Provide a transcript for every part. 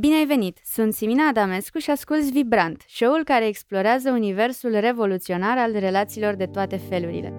Bine ai venit! Sunt Simina Adamescu și asculți Vibrant, show-ul care explorează universul revoluționar al relațiilor de toate felurile.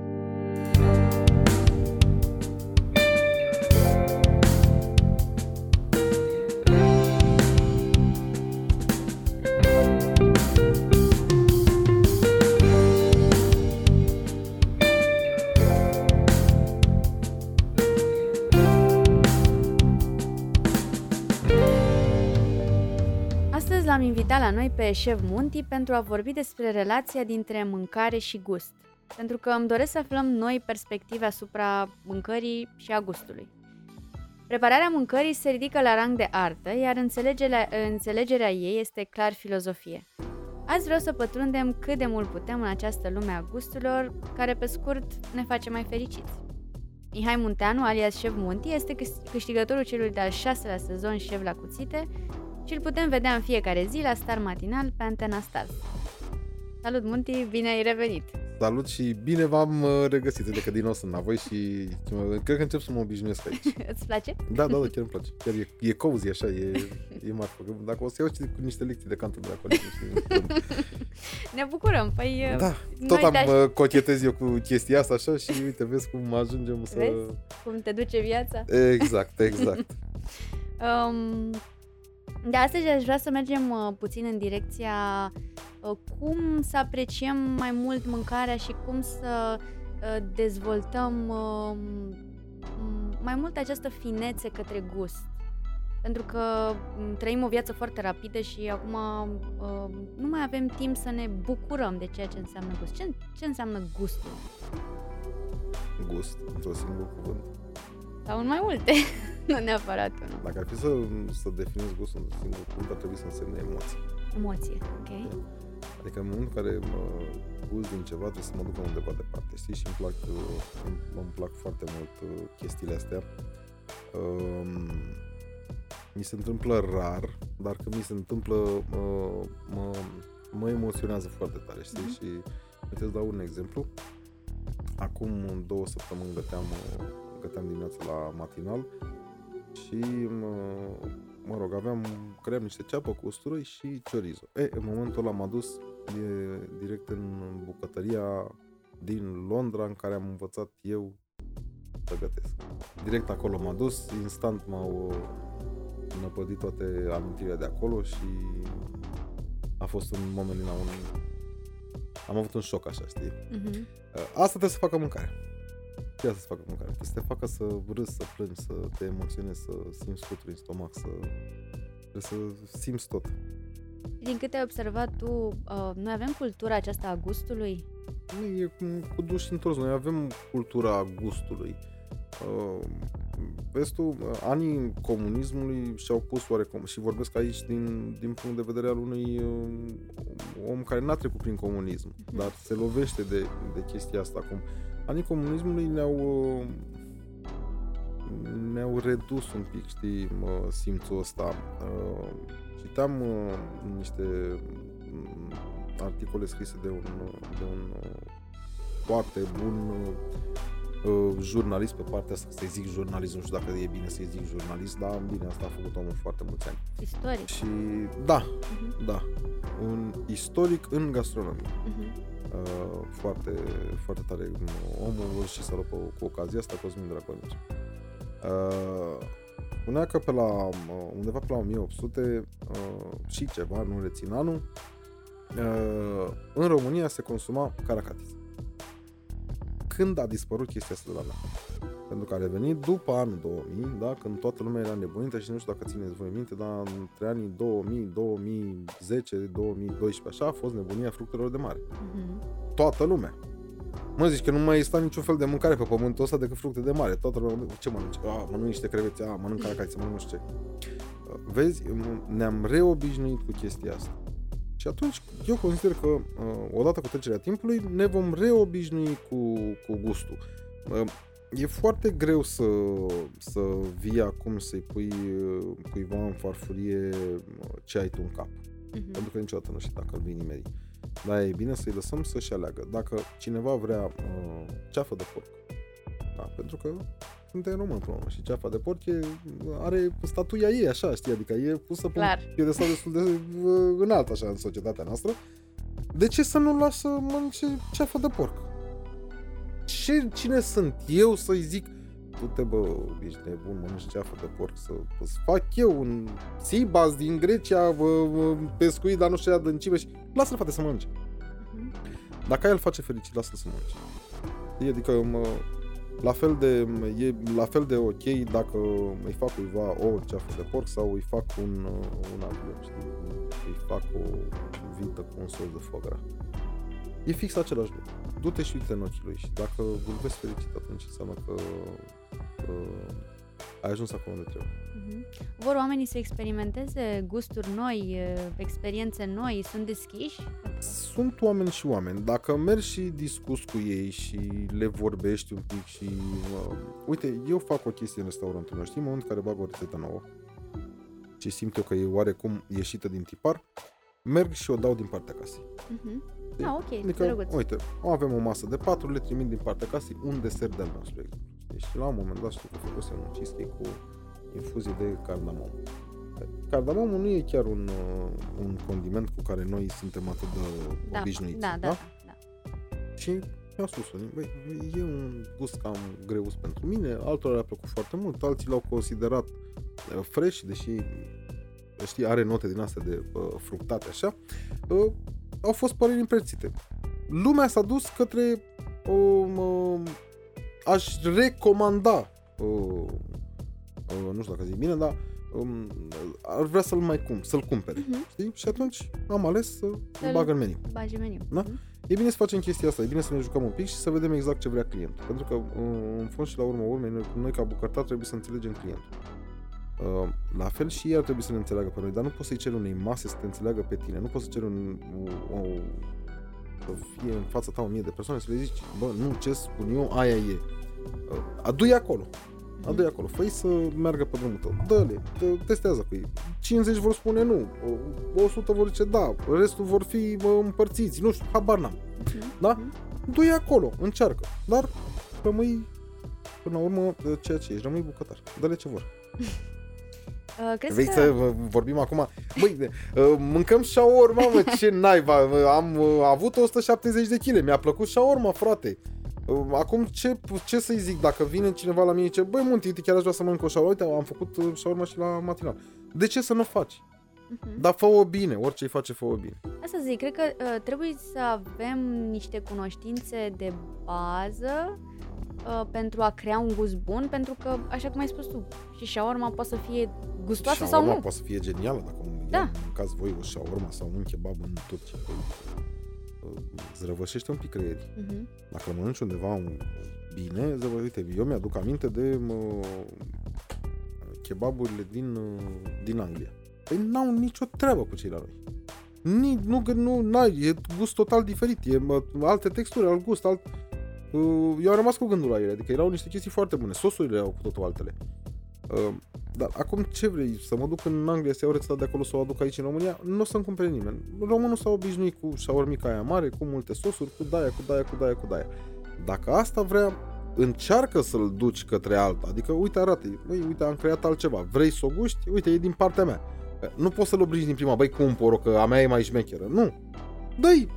Am invitat la noi pe Șef Munti pentru a vorbi despre relația dintre mâncare și gust, pentru că îmi doresc să aflăm noi perspective asupra mâncării și a gustului. Prepararea mâncării se ridică la rang de artă, iar înțelegerea ei este clar filozofie. Azi vreau să pătrundem cât de mult putem în această lume a gusturilor, care pe scurt ne face mai fericiți. Mihai Munteanu, alias Șef Munti, este câștigătorul celui de-al 6-lea sezon Șef la Cuțite, și îl putem vedea în fiecare zi la Star Matinal pe Antena Stars. Salut, Munti, bine ai revenit! Salut și bine v-am regăsit, adică din nou sunt la voi și cred că încep să mă obișnuiesc aici. Îți place? Da, chiar îmi place. Chiar e cozy, așa, e marfă. Dacă o să iau cu niște lecții de cantul de acolo. Ne bucurăm, păi... Da, tot am cochetez eu cu chestia asta așa și uite, vezi cum ajungem să... Vezi cum te duce viața? Exact. De astăzi aș vrea să mergem puțin în direcția cum să apreciem mai mult mâncarea și cum să dezvoltăm mai mult această finețe către gust. Pentru că trăim o viață foarte rapidă și acum nu mai avem timp să ne bucurăm de ceea ce înseamnă gust. Ce înseamnă gustul? Gust, într-un singur cuvânt. Sau în mai multe, nu neapărat unul. Dacă ar fi să definiți gustul într-un singur cuvânt, ar trebui să însemne emoție. Emoție, ok. Adică în momentul în care mă gust din ceva, trebuie să mă duc undeva departe, știi? Și îmi plac foarte mult chestiile astea. Mi se întâmplă rar, dar când mi se întâmplă, mă emoționează foarte tare, știi? Mm-hmm. Și puteți dau un exemplu. Acum 2 săptămâni găteam dimineața la matinal și, mă rog, cream niște ceapă cu usturoi și chorizo. În momentul ăla m-a dus direct în bucătăria din Londra în care am învățat eu să gătesc. Direct acolo m-a dus, instant m-au năpădit toate amintirile de acolo și a fost un moment din am avut un șoc așa, știi? Uh-huh. Asta trebuie să facă mâncare. Trebuie să-ți facă mâncare, trebuie să te facă să râzi, să plângi, să te emoționezi, să simți scutul în stomac, să simți tot. Din câte ai observat tu, noi avem cultura aceasta a gustului? Nu, e cu duș și întors, noi avem cultura gustului. Vezi tu, anii comunismului și-au pus oarecum, și vorbesc aici din punct de vedere al unui om care n-a trecut prin comunism, dar se lovește de chestia asta acum. Anii comunismului ne-au redus un pic, știi, simțul ăsta. Citeam niște articole scrise de un foarte bun jurnalist pe partea asta, să-i zic jurnalist, nu știu dacă e bine să-i zic jurnalist, dar bine, asta a făcut omul foarte mulți ani. Istoric. Și da, un istoric în gastronomie. Uh-huh. Foarte, foarte tare omul și s-a luptat cu ocazia asta, Cosmin Dracone. Spunea că undeva pe la 1800 și ceva, nu rețin anul, în România se consuma caracatiță. Când a dispărut chestia asta de la noi? Pentru că a revenit după anul 2000, da, când toată lumea era nebunită și nu știu dacă țineți voi minte, dar între anii 2000, 2010, 2012, așa, a fost nebunia fructelor de mare. Mm-hmm. Toată lumea. Mă zici că nu mai exista niciun fel de mâncare pe pământul ăsta decât fructe de mare. Toată lumea, ce mănânci? Mănânc niște creveți, mănânc caracatiță, mănânc nu știu ce. Vezi, ne-am reobișnuit cu chestia asta. Și atunci eu consider că, odată cu trecerea timpului, ne vom reobișnui cu gustul. E foarte greu să vii acum să-i pui cuiva în farfurie ce ai tu în cap. Uh-huh. Pentru că niciodată nu știi dacă îl vine nimeni. Dar e bine să-i lăsăm să-și aleagă. Dacă cineva vrea ceafă de porc, da, pentru că suntem români, probabil, și ceafa de porc are statuia ei, așa, știi, adică e pusă pe un piedestal destul de înalt, așa, în societatea noastră. De ce să nu las să mănânce ceafa de porc? Ce, cine sunt eu să-i zic, du-te bă, ești nebun, mănânci ceafă de porc, să fac eu un sibas din Grecia, pescuit, dar nu știu adâncime și lasă-l, frate, să mănânce. Dacă el face fericit, lasă-l să mănânce. Adică la fel de ok dacă îi fac cuiva o ceafă de porc sau îi fac un avion, știi? Îi fac o vită cu un sos de foie gras. E fix același lucru. Du-te și uite în ochii lui și dacă îl vezi fericit, atunci înseamnă că ai ajuns acolo unde trebuie. Vor oamenii să experimenteze gusturi noi, experiențe noi, sunt deschiși? Sunt oameni și oameni. Dacă mergi și discuți cu ei și le vorbești un pic și... uite, eu fac o chestie în restaurantul meu, știi? În momentul în care bag o rețetă nouă, ce simt eu că e oarecum ieșită din tipar, merg și o dau din partea casei. Ah, ok, adică, uite, avem o masă de 4, le trimit din partea casei un desert de-al nostru. Deci la un moment dat știu că folosem un cheesecake cu infuzie de cardamom. Cardamomul nu e chiar un condiment cu care noi suntem atât de obișnuiți. Da. Și mi-au spus unii, băi, e un gust cam greus pentru mine, altora le-a plăcut foarte mult, alții l-au considerat fresh, deși știi, are note din astea de fructate, așa, au fost păreri împrețite. Lumea s-a dus către aș recomanda nu știu dacă zic bine, dar ar vrea să-l cumpere. Știi? Și atunci am ales să-l bag în meniu. Da? E bine să facem chestia asta, e bine să ne jucăm un pic și să vedem exact ce vrea clientul. Pentru că în fond și la urma urmei noi ca bucătar trebuie să înțelegem clientul. La fel și ei ar trebui să ne înțeleagă pe noi, dar nu poți să-i ceri unei mase să te înțeleagă pe tine, nu poți să ceri să fie în fața ta 1.000 de persoane să le zici, bă, nu, ce spun eu, aia e, adu-i acolo, fă-i să meargă pe drumul tău, dă-le, testează cu ei, 50 vor spune nu, 100 vor zice da, restul vor fi împărțiți, nu știu, habar n-am, da? Du-i acolo, încearcă, dar rămâi până la urmă ceea ce ești, rămâi bucătar, dă-le ce vor. Vrei să vorbim acum? Băi, mâncăm shawarma, mă, ce naiba, am avut 170 de kg, mi-a plăcut shawarma, frate. Acum ce să-i zic dacă vine cineva la mine și zice, băi Munti, chiar aș vrea să mănânc o shawarma, uite, am făcut shawarma și la matinal. De ce să nu faci? Dar fă-o bine, orice-i face, fă-o bine. Asta zic, cred că trebuie să avem niște cunoștințe de bază pentru a crea un gust bun, pentru că, așa cum ai spus tu, și shawarma poate să fie gustoasă shawarma sau nu. Shawarma poate să fie genială, dacă mâncați voi o shawarma sau un kebab în Turcia. Îți răvășește un pic creierii. Dacă mănânci undeva bine, uite, eu mi-aduc aminte de kebaburile din Anglia. Păi n-au nicio treabă cu cei la noi. E gust total diferit, e alte texturi, alt gust, eu am rămas cu gândul la ele, adică erau niște chestii foarte bune, sosurile erau cu totul altele. Dar acum ce vrei? Să mă duc în Anglia să iau rețeta de acolo, să o aduc aici în România? Nu o să-mi cumpere nimeni. Românul s-a obișnuit cu shawarmica aia mare, cu multe sosuri, cu daia. Dacă asta vrea, încearcă să-l duci către alta, adică uite arată-i, băi, uite am creat altceva, vrei să o guști? Uite, e din partea mea. Nu poți să-l obligi din prima, băi, cumpăr-o, că a mea e mai șmecheră. Nu, dă-i,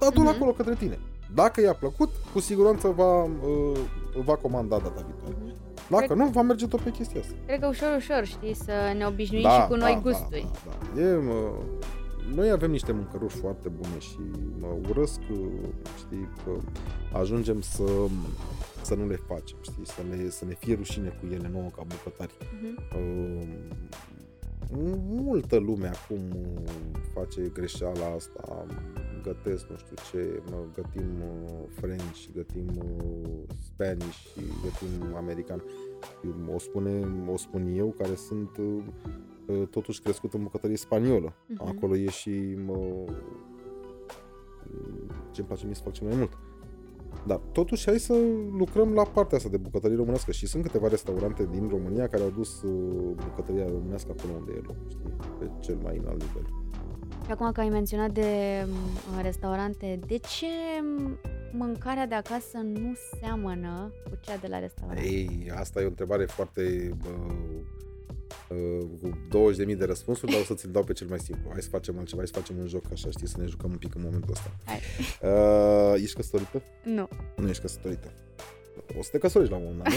adu-l acolo către tine. Dacă i-a plăcut, cu siguranță va comanda data viitoare. Dacă nu, va merge tot pe chestia asta. Cred că ușor, ușor, știi, să ne obișnuim și cu noi gusturi. Da. Noi avem niște mâncăruri foarte bune și mă urăsc, știi, că ajungem să nu le facem, știi, să ne fie rușine cu ele nouă ca bucătari. Multă lume acum face greșeala asta, gătesc nu știu ce, gătim French, gătim Spanish și gătim american. O spun eu care sunt totuși crescut în bucătărie spaniolă. Acolo e și ce-mi place mie să fac cel mai mult. Dar totuși hai să lucrăm la partea asta de bucătărie românească și sunt câteva restaurante din România care au dus bucătăria românească acolo unde e loc, știi, pe cel mai înalt nivel. Și acum că ai menționat de restaurante, de ce mâncarea de acasă nu seamănă cu cea de la restaurant? Ei, asta e o întrebare foarte... cu 20.000 de răspunsuri, dar o să ți-l dau pe cel mai simplu. Hai să facem altceva, hai să facem un joc așa, știi, să ne jucăm un pic în momentul ăsta. Hai. Ești căsătorită? Nu. Nu ești căsătorită. O să te căsătorești la un moment dat.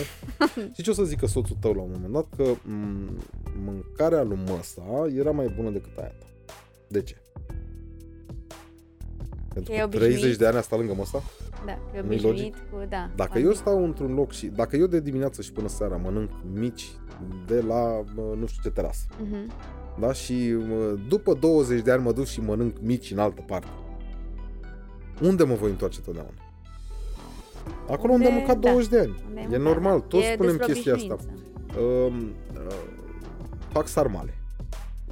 Și ce o să zică soțul tău la un moment dat? Că mâncarea lui măsa era mai bună decât aia ta. De ce? Pentru că 30 de ani a stat lângă măsa? Da, e obișnuit cu... Da, dacă eu stau într-un loc și... Dacă eu de dimineață și până seara mănânc mici de la nu știu ce terasă, da? Și după 20 de ani mă duc și mănânc mici în altă parte. Unde mă voi întoarce totdeauna? Acolo unde am mâncat 20 de ani. E normal, toți spunem chestia asta. Fac sarmale.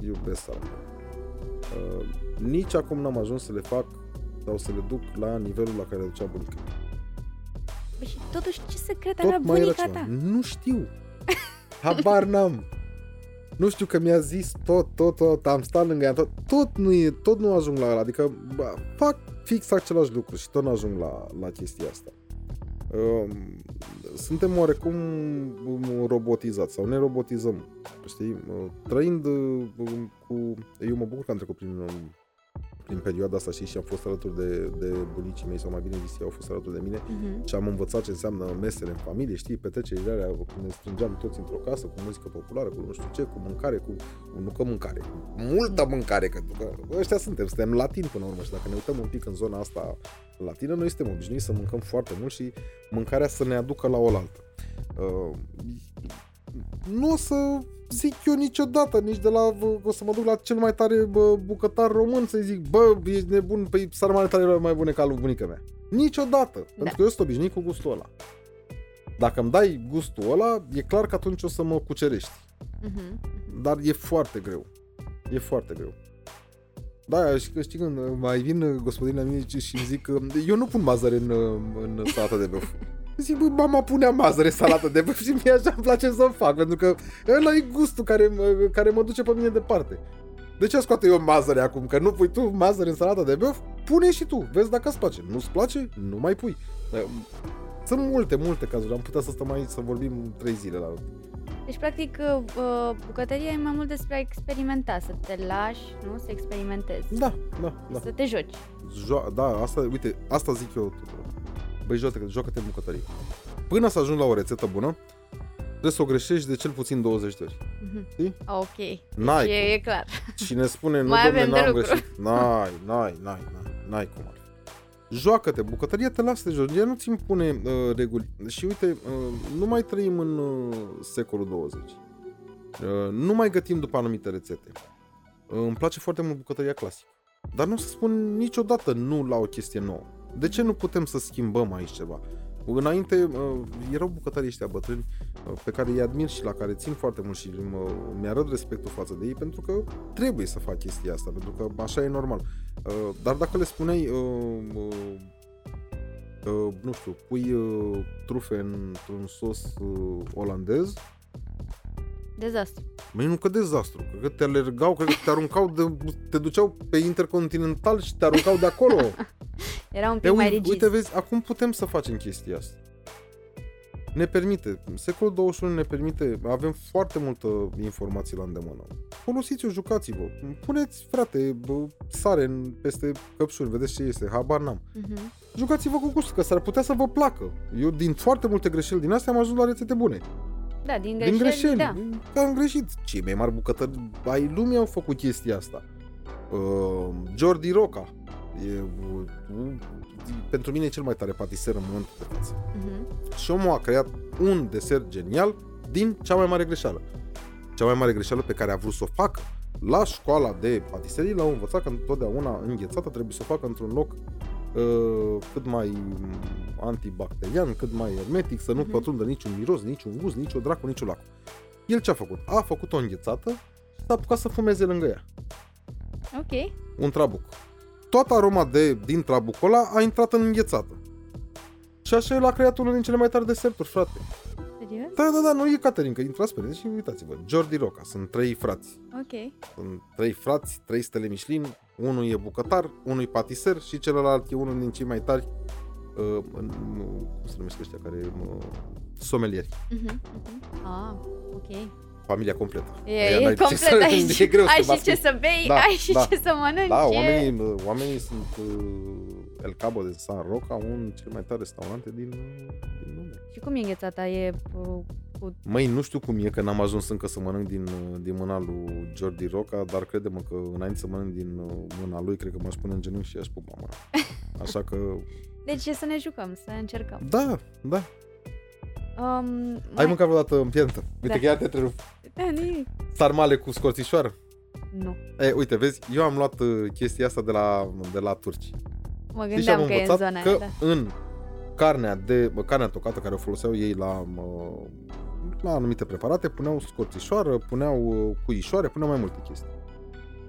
Iubesc sarmale. Nici acum n-am ajuns să le fac sau să le duc la nivelul la care le ducea bunica. Bă, și totuși ce secret avea bunica ta? Nu știu. Habar n-am. Nu știu, că mi-a zis tot, am stat lângă ea, tot nu ajung la ăla, adică bă, fac fix același lucru și tot nu ajung la chestia asta. Suntem oarecum robotizați sau ne robotizăm, știi? Trăind cu... Eu mă bucur că am trecut prin perioada asta, știi, și am fost alături de bunicii mei, sau mai bine zis, au fost alături de mine, și am învățat ce înseamnă mesele în familie, știi, petrecerile alea, când ne strângeam toți într-o casă, cu muzică populară, cu nu știu ce, cu mâncare, cu multă mâncare, că ăștia suntem latini până la urmă, și dacă ne uităm un pic în zona asta latină, noi suntem obișnuiți să mâncăm foarte mult și mâncarea să ne aducă la oaltă. Nu o să zic eu niciodată, nici de la... O să mă duc la cel mai tare bucătar român să-i zic, bă, ești nebun, păi sarmale tale erau mai bune ca lui bunica mea. Niciodată, pentru că eu sunt obișnuit cu gustul ăla. Dacă îmi dai gustul ăla, e clar că atunci o să mă cucerești. Dar e foarte greu. E foarte greu. Da, știi, când mai vin gospodinile mie și îmi zic, eu nu pun mazăre în salata de băuf. Zic, bă, mama punea mazăre salată de băuf și mie așa îmi place să o fac, pentru că ăla e gustul care mă duce pe mine departe. De ce scoate eu mazăre acum? Că nu pui tu mazăre în salată de băuf? Pune și tu, vezi dacă îți place. Nu-ți place? Nu mai pui. Sunt multe cazuri, am putea să stăm aici să vorbim 3 zile la urmă. Deci, practic, bucătăria e mai mult despre a experimenta, să te lași, nu? Să experimentezi. Da. Să te joci. Asta zic eu tuturor. Băi, joacă-te în bucătărie. Până să ajungi la o rețetă bună, trebuie să o greșești de cel puțin 20 de ori. Știi? Ok. Deci e clar. Cine spune, nu, dom'le, n-am greșit. N-ai cum ar fi. Joacă-te, bucătăria te lasă de joci. Ea nu-ți impune reguli. Și uite, nu mai trăim în secolul 20. Nu mai gătim după anumite rețete. Îmi place foarte mult bucătăria clasică. Dar nu o să spun niciodată nu la o chestie nouă. De ce nu putem să schimbăm aici ceva? Înainte erau bucătarii ăștia bătrâni pe care îi admir și la care țin foarte mult și mi-arăt respectul față de ei, pentru că trebuie să fac chestia asta, pentru că așa e normal. Dar dacă le spuneai nu știu, pui trufe într-un sos olandez, dezastru. Măi, nu, că dezastru. Că te alergau, că te aruncau, te duceau pe intercontinental și te aruncau de acolo. Era un pic mai rigid. Uite, vezi, acum putem să facem chestia asta. Ne permite. Secolul 21 ne permite. Avem foarte multă informație la îndemână. Folosiți-o, jucați-vă. Puneți, frate, sare peste căpșuri. Vedeți ce este. Habar n-am. Jucați-vă cu gustul, că s-ar putea să vă placă. Eu, din foarte multe greșeli din astea, am ajuns la rețete bune. Da, din greșeli, da. Că am greșit. Cei mai mari bucătări ai lumii au făcut chestia asta. Jordi Roca. Pentru mine e cel mai tare patiser în momentul de față. Și omul a creat un desert genial din cea mai mare greșeală. Cea mai mare greșeală pe care a vrut să o facă. La școala de patiserie l-au învățat că întotdeauna înghețată trebuie să o facă într-un loc cât mai antibacterian, cât mai hermetic, să nu pătrundă niciun miros, niciun gust, nici o dracu, nici o lacu. El ce a făcut? A făcut-o înghețată și s-a apucat să fumeze lângă ea. Ok. Un trabuc. Toată aroma din trabucul ăla a intrat în înghețată. Și așa el a creat unul din cele mai tari deserturi, frate. Serios? Da, nu e Caterinca, intrați pe rând și uitați-vă. Jordi Roca, sunt 3 frați. Ok. Sunt 3 frați, 3 stele Michelin, unul e bucătar, unul e patiser și celălalt e unul din cei mai tari cum se numesc ăștia care somelieri. Ah, ok. Familia completă. E complet aici. E greu, ai și ce să bei, da, ai și ce să mănânci. Da, oamenii sunt El Cabo de San Roca, unul cel mai tare restaurante din lume. Și cum e înghețata? E cu... Măi, nu știu cum e, că n-am ajuns încă să mănânc din mâna lui Jordi Roca, dar crede-mă că înainte să mănânc din mâna lui, cred că m-aș pune în genunchi și aș pupa mâna. Așa că... Deci să ne jucăm, să încercăm. Da, da. Ai mâncat vreodată în piantă? Uite că ea te întrerup. Sarmale cu scorțișoară? Nu. Uite, vezi, eu am luat chestia asta de la turci. Mă gândeam că e în zona aia, da. În carnea tocată care o foloseau ei la anumite preparate, puneau scorțișoară, puneau cuișoare, puneau mai multe chestii.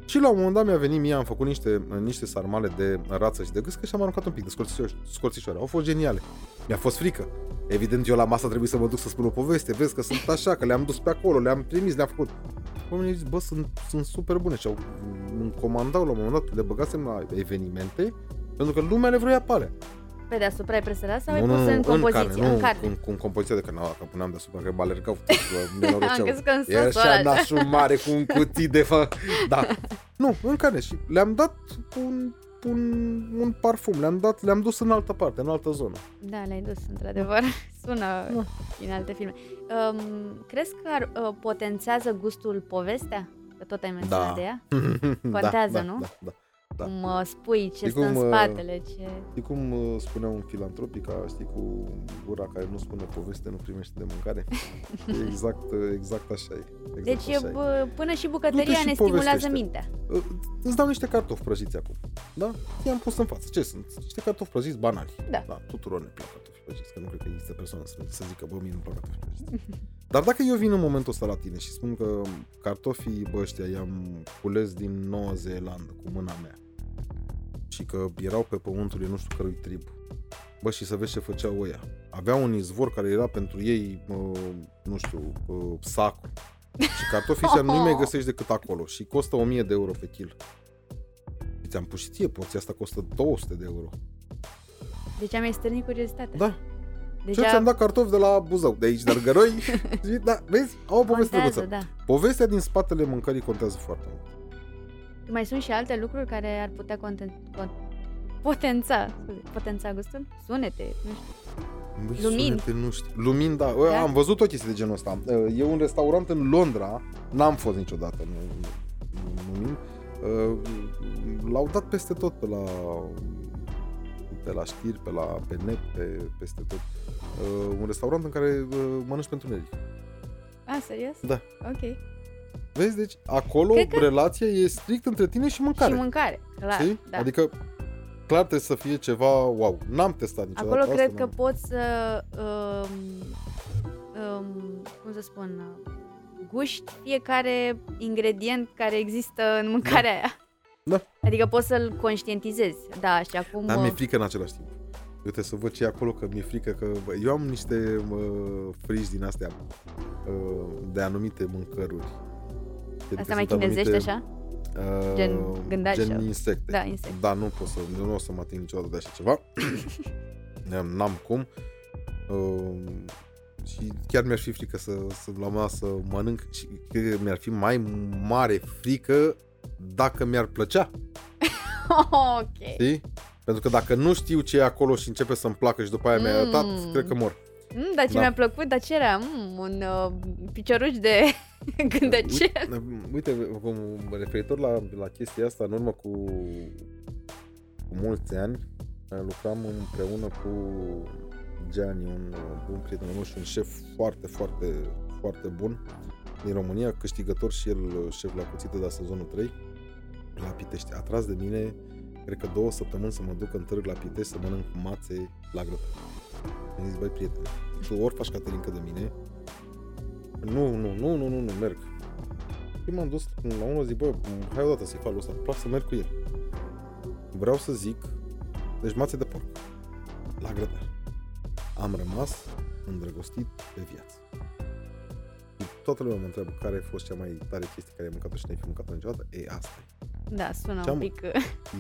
Și la un moment dat mi-a venit mie, am făcut niște sarmale de rață și de gâscă și am aruncat un pic de scorțișoare. Au fost geniale. Mi-a fost frică. Evident, eu la masă trebuie să mă duc să spun o poveste. Vezi că sunt așa, că le-am dus pe acolo, le-am trimis, le-am făcut. Oamenii au zis, bă, sunt super bune. Și îmi comandau la un moment dat, le băgasem la evenimente, pentru că lumea le vroia pe alea. Pe deasupra ai preserat sau ai pus în compoziție? Nu, în carte. În compoziție de canal, că puneam deasupra, că balergau. Am crezut că în sus. E așa nașul mare cu un cuțit de fă. Da. Nu, în carne. Și le-am dat un parfum, le-am dus în altă parte, în altă zonă. Da, le-ai dus, într-adevăr. Sună în alte filme. Crezi că potențează gustul povestea? Că tot ai menționat de ea? Contează, nu? Da. Cum spui ce stă în spatele, ce... Știi cum spunea un filantropic, știi, cu gura care nu spune poveste, nu primește de mâncare? Exact așa e. Exact, deci așa e. Până și bucătăria ne stimulează mintea. Îți dau niște cartofi prăjiți acum, da? I-am pus în față. Ce sunt? Niște cartofi prăjiți banali. Da, tuturor ne plac cartofi prăjiți, că nu cred că există persoană să zică, bă, mie nu-mi plac cartofi prăjiți. Dar dacă eu vin în momentul ăsta la tine și spun că cartofii ăștia i-am cules din Noua Zeelandă cu mâna mea, și că erau pe pământul, nu știu cărui trib. Bă, și să vezi ce făceau ăia. Aveau un izvor care era pentru ei, nu știu, sacul. Și cartofii ăștia nu-i mai găsești decât acolo. Și costă 1000 de euro pe kil. Și ți-am pus și ție, porția asta costă 200 de euro. Deci am mai stârnit curiozitatea. Da. Deci ți-am dat cartofi de la Buzău, de aici, de Argăroi. Da, vezi? Au o poveste. Da. Povestea din spatele mâncării contează foarte mult. Mai sunt și alte lucruri care ar putea potența gustul? Sunete, nu știu. Lumini. Sunete, nu știu. Lumini, da. Da. Am văzut o chestie de genul ăsta. E un restaurant în Londra, n-am fost niciodată, nu. L-au dat peste tot pe la știri, pe net, peste tot. Un restaurant în care mănânci pentru neric. Ah, serios? Da. Ok. Vezi, deci acolo relația e strict între tine și mâncare. Și mâncare, clar. Da. Adică clar trebuie să fie ceva wow. N-am testat niciodată. Acolo cred că poți să, cum să spun, guști fiecare ingredient care există în mâncarea aia. Da. Adică poți să-l conștientizezi. Da, și acum... Dar mi-e frică în același timp. Eu trebuie să văd ce e acolo, că mi-e frică că... Eu am niște frici din astea de anumite mâncăruri. Asta mai chinezești anumite, așa? Gen insecte. Da, insecte. Da, nu o să mă ating niciodată de așa ceva. N-am cum. Și chiar mi-ar fi frică să mănânc și cred că mi-ar fi mai mare frică dacă mi-ar plăcea. Ok. Știi? Pentru că dacă nu știu ce e acolo și începe să-mi placă și după aia mi-a arătat, cred că mor. Dar ce mi-a plăcut, dar ce era? Un picioruș de gândăcel. Uite, referitor la chestia asta, în urmă cu mulți ani, lucram împreună cu Gianni, un bun prieten meu și un șef foarte, foarte, foarte bun din România, câștigător și el șef la Cuțite de sezonul 3 la Pitești. A tras de mine, cred că 2 săptămâni să mă duc în târg la Pitești să mănânc mațe la grătar. Mi-a zis, băi, prieten, tu ori faci caterincă de mine, nu, merg. Și m-am dus la unul, zic, bă, hai odată să-i fac lui ăsta, plac să merg cu el. Vreau să zic, deci mațe de porc, la grătar. Am rămas îndrăgostit pe viață. Toată lumea mă întreabă care a fost cea mai tare chestie care ai mâncat-o și n-ai fi mâncat-o niciodată. E asta. Da, sună un pic...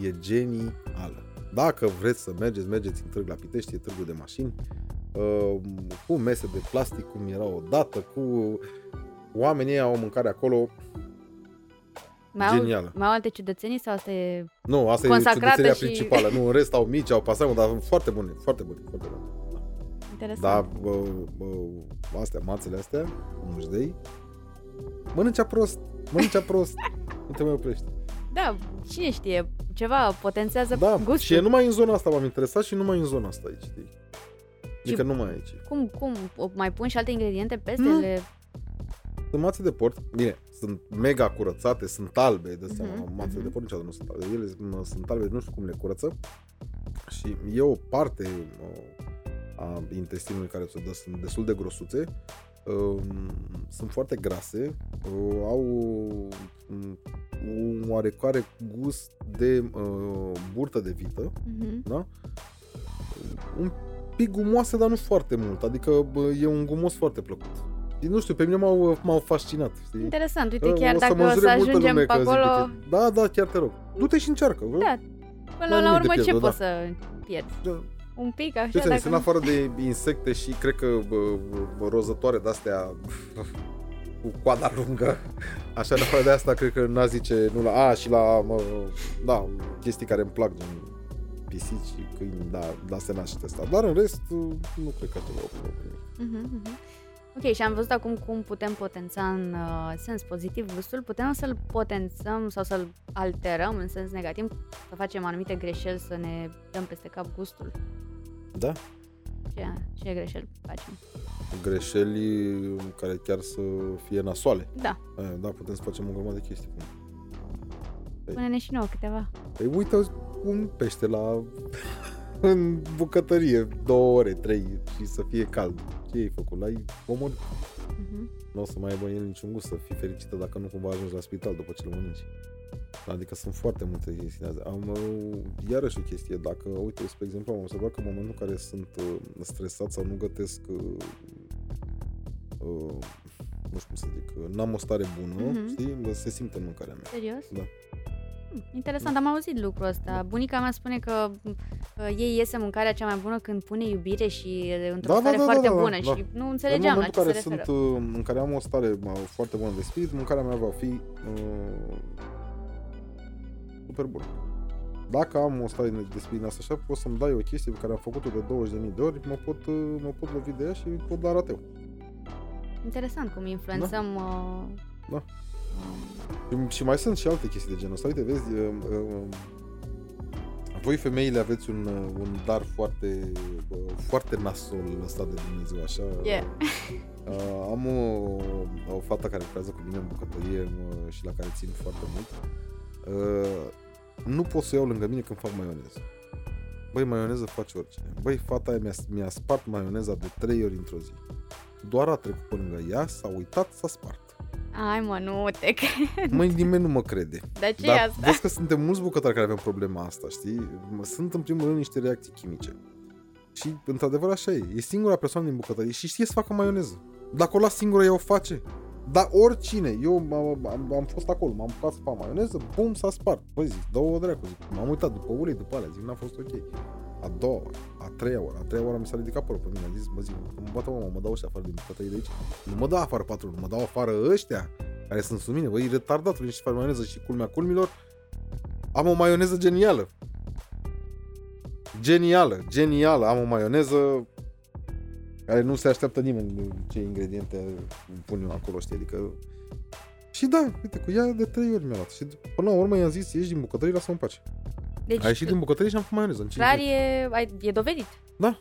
E genială. Dacă vreți să mergeți, mergeți în Târg la Pitești, e târgul de mașini, cu mese de plastic, cum era odată, cu oamenii au o mâncare acolo genială. Mai au alte ciudățenii sau asta e consacrată? Nu, asta e ciudățenia și... principală. Nu, în rest au mici, au pasame, dar sunt foarte bune, foarte bune, foarte bune. Interesant. Dar astea, mațele astea, mușdei, mănânce prost, nu te mai oprești. Da, cine știe, ceva potențează gustul. Și e numai în zona asta m-am interesat și numai în zona asta aici, știi? Adică numai aici. Cum? Mai pun și alte ingrediente peste? Sunt mațe de porc, bine, sunt mega curățate, sunt albe, de seama, mațele de porc niciodată nu sunt albe. Ele sunt albe, nu știu cum le curăță. Și e o parte a intestinului care ți-o dă, sunt destul de grosuțe. Sunt foarte grase, au un oarecare gust de burtă de vită, da? Un pic gumoasă, dar nu foarte mult, adică e un gumos foarte plăcut. Nu știu, pe mine m-au fascinat, știi? Interesant, uite, chiar dacă o să ajungem pe acolo... Da, chiar te rog, du-te și încearcă. Da, până la urmă ce poți să pierzi? Un pic, așa, dacă... Sunt afară de insecte și, cred că, rozătoare de-astea cu coada lungă. Așa, în afară de asta, cred că n-a zice... Nu la... și la... da, chestii care îmi plac, din pisici, câini, da, se naște asta. Dar, în rest, nu cred că ceva o problemă. Ok, și am văzut acum cum putem potența în sens pozitiv gustul. Putem să-l potențăm sau să-l alterăm în sens negativ, să facem anumite greșeli, să ne dăm peste cap gustul. Da. Ce greșeli facem? Greșeli care chiar să fie nasoale. Da. Da, putem să facem o grămadă de chestii. Pune-ne și nouă câteva. Păi uite un pește în bucătărie 2 ore, 3 și să fie cald. Ce ai făcut? L-ai omorât. Nu o să mai aibă el niciun gust, să fii fericită dacă nu cumva ajungi la spital după ce îl mănânci. Adică sunt foarte multe chestii. Am iarăși o chestie, dacă, uite, spre exemplu, am observat că în momentul în care sunt stresat sau nu gătesc, nu știu cum să zic, n-am o stare bună, știi? Se simte în mâncarea mea. Serios? Da. Interesant, am auzit lucrul ăsta. Bunica mea spune că ei iese mâncarea cea mai bună când pune iubire și într-o stare foarte bună și nu înțelegeam la ce se referă. În care am o stare foarte bună de spirit, mâncarea mea va fi super bună. Dacă am o stare de spirit în asta așa, pot să-mi dai o chestie pe care am făcut-o de 20.000 de ori, mă pot lovi de ea și pot da rateu. Interesant cum influențăm... Și mai sunt și alte chestii de genul ăsta. Uite, vezi, voi femeile aveți un dar foarte foarte nasol ăsta de Dumnezeu, așa. Yeah. Am o fată care lucrează cu mine în bucătărie și la care țin foarte mult. Nu pot să iau lângă mine când fac maioneză. Băi, maioneză face oricine. Băi, fata aia mi-a spart maioneza de 3 ori într-o zi. Doar a trecut pe lângă ea, s-a uitat, s-a spart. Ai, mă, nu te cred. Măi, nimeni nu mă crede. Dar asta? Vezi că suntem mulți bucătari care avem problema asta, știi? Sunt, în primul rând, niște reacții chimice. Și, într-adevăr, așa e. E singura persoană din bucătărie și știe să facă maioneză. Dacă o las singură, ea o face. Dar oricine. Eu am fost acolo, m-am bucat să fac maioneză, bum, s-a spart. Păi zic, dă-o dracu. Zic, m-am uitat după ulei, după alea, zic, n-a fost ok. A doua oară, a treia oară, mi s-a ridicat părul pe mine, a zis, mă dau ăștia afară din bucătărie de aici, nu mă dau afară patronul, mă dau afară ăștia care sunt sub mine, băi, retardatul, nici fac maioneză și culmea culmilor, am o maioneză genială. Genială, am o maioneză care nu se așteaptă nimeni ce ingrediente pun eu acolo, știi, adică... Și da, uite, cu ea de 3 ori mi-a luat și până la urmă i-am zis, ieși din bucătărie, lasă-mă în pace. Deci, ai ieșit din bucătărie și am făcut maioneză. Clar e dovedit. Da.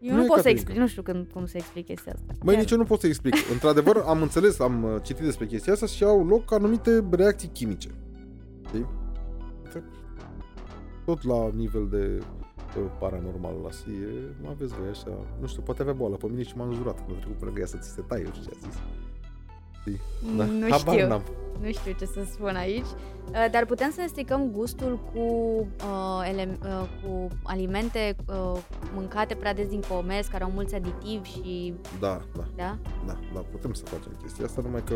Eu nu pot să explic, nu știu cum să explic chestia asta. Băi, nici eu nu pot să explic. Într-adevăr, am înțeles, am citit despre chestia asta și au loc anumite reacții chimice. Știi? Tot la nivel de paranormal, aveți voi așa, nu știu, poate avea boală pe mine și m-am jurat când a trecut până că ea să ți se taie, nu știu ce a zis. Da. Nu știu ce să spun aici. Dar putem să ne stricăm gustul cu alimente mâncate prea des din comerț, care au mulți aditivi și... Da, putem să facem chestia asta, numai că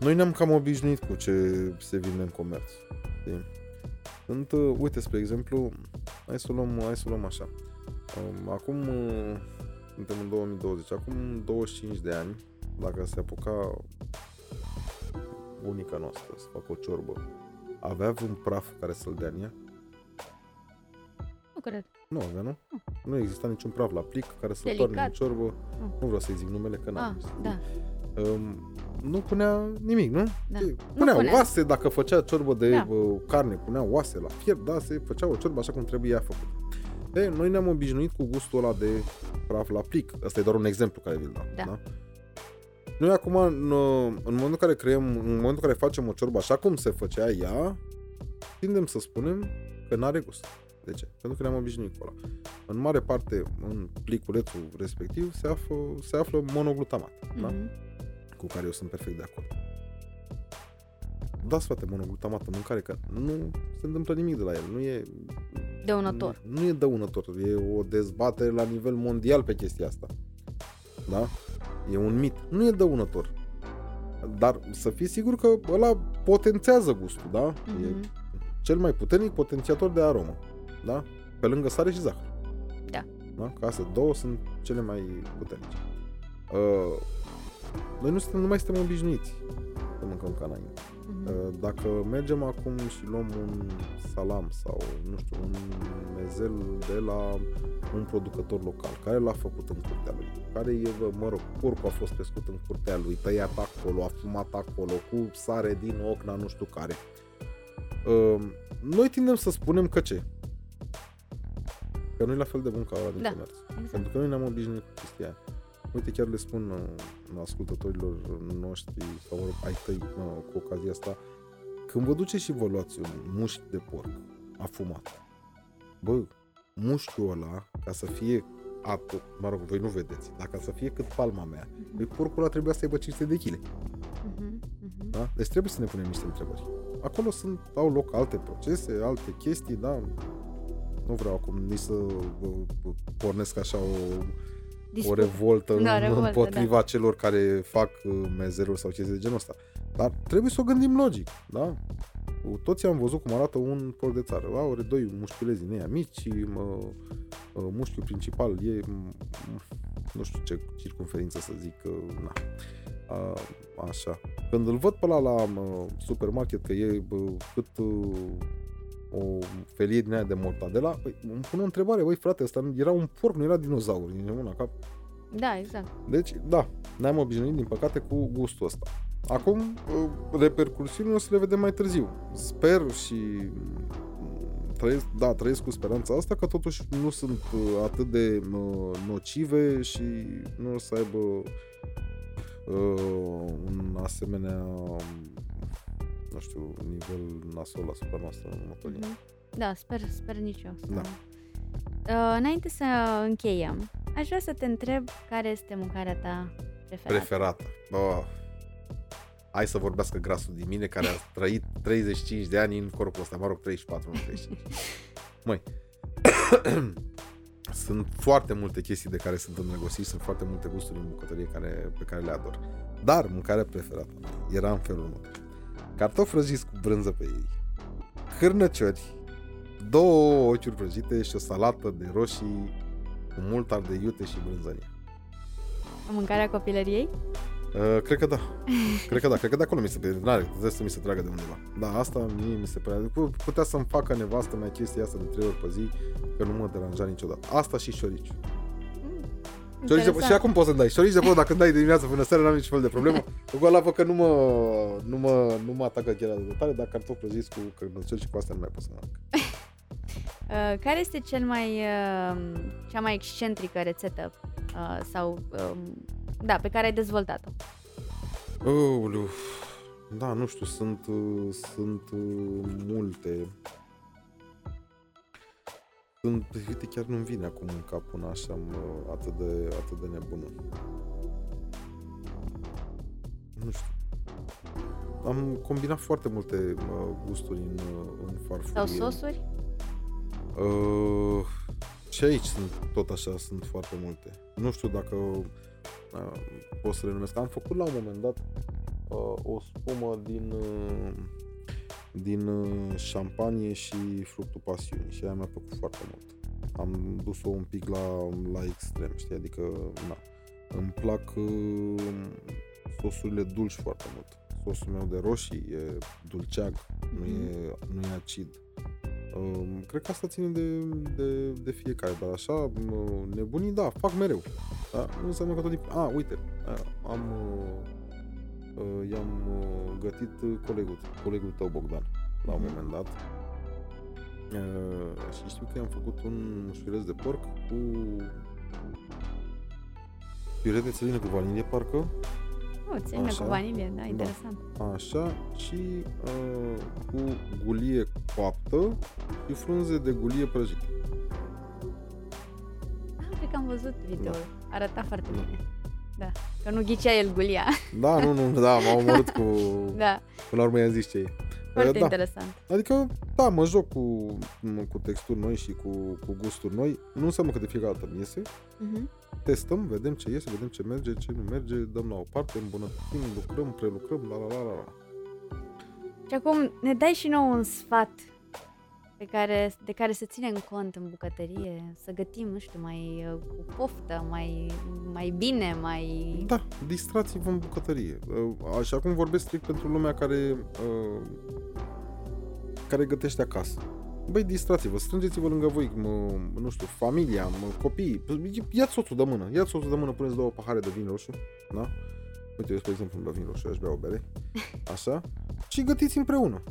noi ne-am cam obișnuit cu ce se vinde în comerț. știi? Sunt, uite, spre exemplu, hai să luăm așa. Acum, suntem în 2020, acum 25 de ani, dacă se apuca bunica noastră să facă o ciorbă, avea vreun praf care să-l dea în ea? Nu cred. Nu avea, nu? Nu, nu exista niciun praf la plic care să-l toarne în ciorbă. Nu vreau să-i zic numele, că n-am. Da. Nu punea nimic, nu? Da. Punea oase, dacă făcea ciorbă de carne, punea oase la fiert, da, se făcea o ciorbă așa cum trebuia făcută. E, noi ne-am obișnuit cu gustul ăla de praf la plic. Asta e doar un exemplu care vi-l dau. Da. Da? Noi acum, în momentul în care facem o ciorbă așa cum se făcea ea, tindem să spunem că n-are gust. De ce? Pentru că ne-am obișnuit cu ăla. În mare parte, în pliculețul respectiv, se află monoglutamat. Mm-hmm. Da? Cu care eu sunt perfect de acord. Dați, frate, monoglutamat în mâncare, că nu se întâmplă nimic de la el. Nu e dăunător. Nu e dăunător. E o dezbatere la nivel mondial pe chestia asta. Da? E un mit. Nu e dăunător. Dar să fii sigur că ăla potențează gustul, da? Mm-hmm. E cel mai puternic potențiator de aromă. Da? Pe lângă sare și zahăr. Da. Da? Că astea două sunt cele mai puternice. Noi nu mai suntem obișnuiți să mâncăm ca înainte. Mm-hmm. Dacă mergem acum și luăm un salam sau, nu știu, un mezel de la un producător local, care l-a făcut în curtea lui, care e, porcul a fost crescut în curtea lui, tăiat acolo, afumat acolo, cu sare din Ocna, nu știu care. Noi tindem să spunem că ce? Că nu e la fel de bun ca ăla din comerț. Exact. Pentru că noi ne-am obișnuit cu chestia aia. Uite, chiar le spun ascultătorilor noștri sau ai tăi cu ocazia asta, când vă duceți și vă luați un mușchi de porc afumat, bă, mușchiul ăla, ca să fie voi nu vedeți, dar ca să fie cât palma mea, băi, porcul ăla trebuia să aibă 500 de kg. Da? Deci trebuie să ne punem niște întrebări. Acolo au loc alte procese, alte chestii, da? Nu vreau acum nici să pornesc așa o revoltă împotriva celor care fac mezeruri sau chestii de genul ăsta. Dar trebuie să o gândim logic, da? Toți am văzut cum arată un porc de țară. Au doi mușchiulezi din ei mici, mușchiul principal e, nu știu ce circumferință să zic, na. Așa. Când îl văd pe ăla la supermarket că e cât o felie din aia de mortadela, păi, îmi pun o întrebare, băi, frate, ăsta era un porc, nu era dinozaur, din una cap. Da, exact. Deci, da, ne-am obișnuit, din păcate, cu gustul ăsta. Acum, repercursiunile o să le vedem mai târziu. Sper și trăiesc cu speranța asta că totuși nu sunt atât de nocive și nu o să aibă un asemenea, nu știu, nivel nasol asupra noastră în următorii. Da, sper nici eu. Da. Înainte să încheiem, aș vrea să te întreb care este mâncarea ta preferată. Hai să vorbească grasul din mine, care a trăit 35 de ani în corpul ăsta. Mă rog, 34, nu 35. Măi, sunt foarte multe chestii de care sunt îndrăgostit, sunt foarte multe gusturi în bucătărie pe care le ador. Dar mâncarea preferată era în felul următor: cartofi prăjiți cu brânză pe ei, cârnăciori, 2 ociuri prăjite și o salată de roșii cu mult ardei iute și brânză în ea. Mâncarea copilăriei? Cred că da. Cred că de acolo mi se pare. Trebuie să mi se tragă de undeva. Da, asta mi se pare. Putea să-mi facă nevastă mea chestia asta de 3 ori pe zi, că nu mă deranja niciodată. Asta și șorici. Și acum poți să-mi dai șorici de porc, dacă dai de dimineață până seara, n-am niciun fel de problemă. Ăla văd că nu mă atacă chiar atât de tare, dar cartofi prăjiți cu crănăciori și cu astea nu mai pot să mănânc. Care este cea mai excentrică rețetă sau pe care ai dezvoltat-o? Da, nu știu, sunt multe. Uite, chiar nu-mi vine acum în cap una așa atât de nebună. Nu știu. Am combinat foarte multe gusturi în farfurie. Sau sosuri? Și aici sunt foarte multe. Nu știu dacă pot să le numesc. Am făcut la un moment dat o spumă din din șampanie și fructul pasiunii și aia mi-a plăcut foarte mult. Am dus-o un pic la extrem, știi? Adică, na, îmi plac sosurile dulci foarte mult. Sosul meu de roșii e dulceag, nu e acid. Cred că asta ține de fiecare, dar așa, nebunii, da, fac mereu. Da? Nu înseamnă că tot timpul... A, uite, i-am gătit colegul tău, Bogdan, la un moment dat. Și știu că i-am făcut un șuileț de porc cu piure de țelină cu vanilie, parcă. O, țelină cu vanilie, da, interesant. Așa, și cu gulie coaptă și frunze de gulie prăjite. Cred că am văzut video-ul, arăta foarte bine. Da, că nu ghicea el gulia. Da, nu, da, m-am omorât cu... da. Până la urmă i-am zis ce e. Foarte interesant. Adică, da, mă joc cu texturi noi și cu gusturi noi. Nu înseamnă că de fiecare dată îmi iese. Testăm, vedem ce iese, vedem ce merge, ce nu merge, dăm la o parte, îmbunătățim, lucrăm, prelucrăm, la. Și acum ne dai și nouă un sfat de care să ținem cont în bucătărie, să gătim, nu știu, mai cu poftă, mai bine, mai... Da, distrați-vă în bucătărie. Așa cum vorbesc strict pentru lumea care gătește acasă. Băi, distrați-vă, strângeți-vă lângă voi, nu știu, familia, copiii, ia soțul de mână, puneți 2 pahare de vin roșu, da? Uite, eu, spre exemplu, îmi dau vin roșu, aș bea o bere, așa, și gătiți împreună.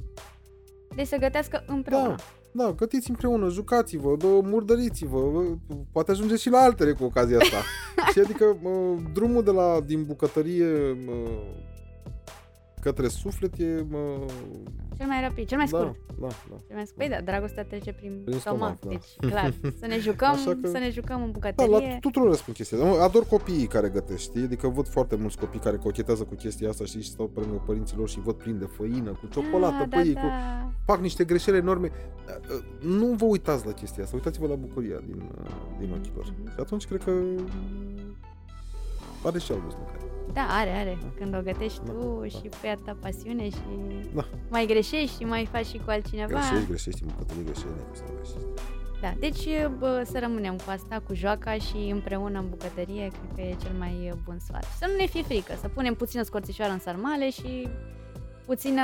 Deci să gătească împreună. Da, gătiți împreună, jucați-vă, murdăriți-vă, poate ajungeți și la altele cu ocazia asta. Și adică drumul din bucătărie către suflet e... Cel mai rapid, cel mai scurt. Da. Cel mai scurt. Păi da, dragostea trece prin stomac, da. Deci clar, să ne jucăm în bucătărie. Da, la tuturor răspund chestia. Ador copiii care gătesc, știi? Adică văd foarte mulți copii care cochetează cu chestia asta, știi? Și stau pe lângă părinților și văd plin de făină, cu ciocolată, fac niște greșeli enorme. Nu vă uitați la chestia asta, uitați-vă la bucuria din ochii lor. Și atunci cred că are și albus lucruri. Da, are. Când o gătești tu și pui atâta pasiune și mai greșești și mai faci și cu altcineva. Greșești, bucătării greșești. Da, deci să rămânem cu asta, cu joaca și împreună în bucătărie, cred că e cel mai bun sfat. Să nu ne fie frică, să punem puțină scorțișoară în sarmale și puțină...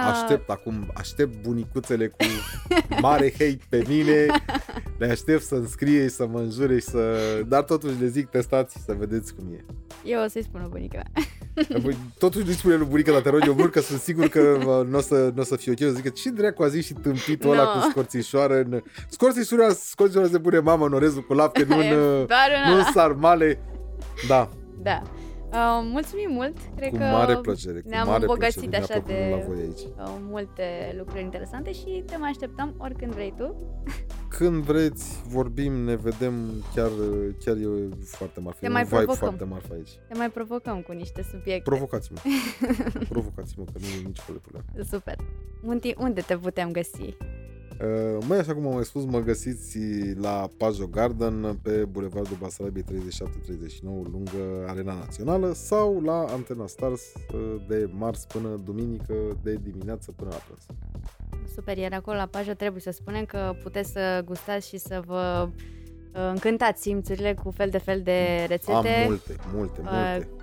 Aștept bunicuțele cu mare hate pe mine, le aștept să-mi scrie și să mă înjure și să... Dar totuși le zic, testați să vedeți cum e. Eu o să-i spun o bunică. Totuși nu-i spune lui bunică, dar te rog, eu mult că sunt sigur că n-o să fie ok. O să zică, ce dracu a zis și tâmpitul ăla cu scorțișoară? Scorțișoară se pune mama în orezul cu lapte, nu în sarmale. Da. Mulțumim mult, cred că mare plăcere, ne-am îmbogățit așa de multe lucruri interesante și te mai așteptăm oricând vrei tu. Când vreți, vorbim, ne vedem, chiar eu foarte marfă, aici. Te mai provocăm cu niște subiecte. Provocați-mă, că nu e nici fel de problemă. Super. Munti, unde te putem găsi? Așa cum am mai spus, mă găsiți la Pajo Garden pe Bulevardul Basarabiei 37-39 lângă Arena Națională sau la Antena Stars de marți până duminică de dimineață până la prânz. Super, iar acolo la Pajo trebuie să spunem că puteți să gustați și să vă încântați simțurile cu fel de fel de rețete. Am multe.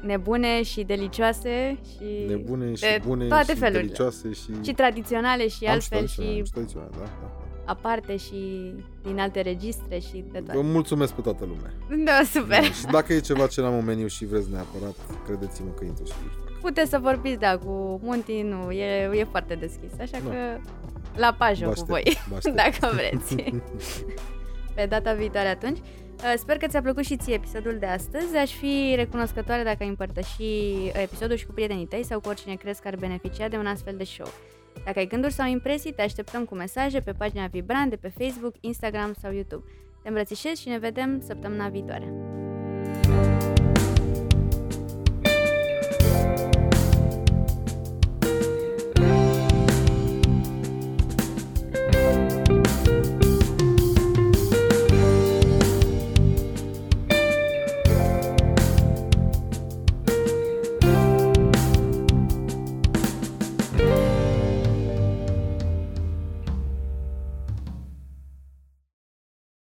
Nebune și delicioase și nebune și de bune toate și felurile. Delicioase și tradiționale și altfel și da. Aparte și din alte registre și de toate. Vă mulțumesc pe toată lumea. Da, super. Și dacă e ceva ce n-am în meniu și vreți neapărat, credeți-mă că intru și fac. Puteți să vorbiți, cu Munti, nu, e foarte deschis, așa că la Pajo cu voi, dacă vreți. Pe data viitoare atunci. Sper că ți-a plăcut și ție episodul de astăzi. Aș fi recunoscătoare dacă ai împărtăși episodul și cu prietenii tăi sau cu oricine crezi că ar beneficia de un astfel de show. Dacă ai gânduri sau impresii, te așteptăm cu mesaje pe pagina Vibrant de pe Facebook, Instagram sau YouTube. Te îmbrățișez și ne vedem săptămâna viitoare.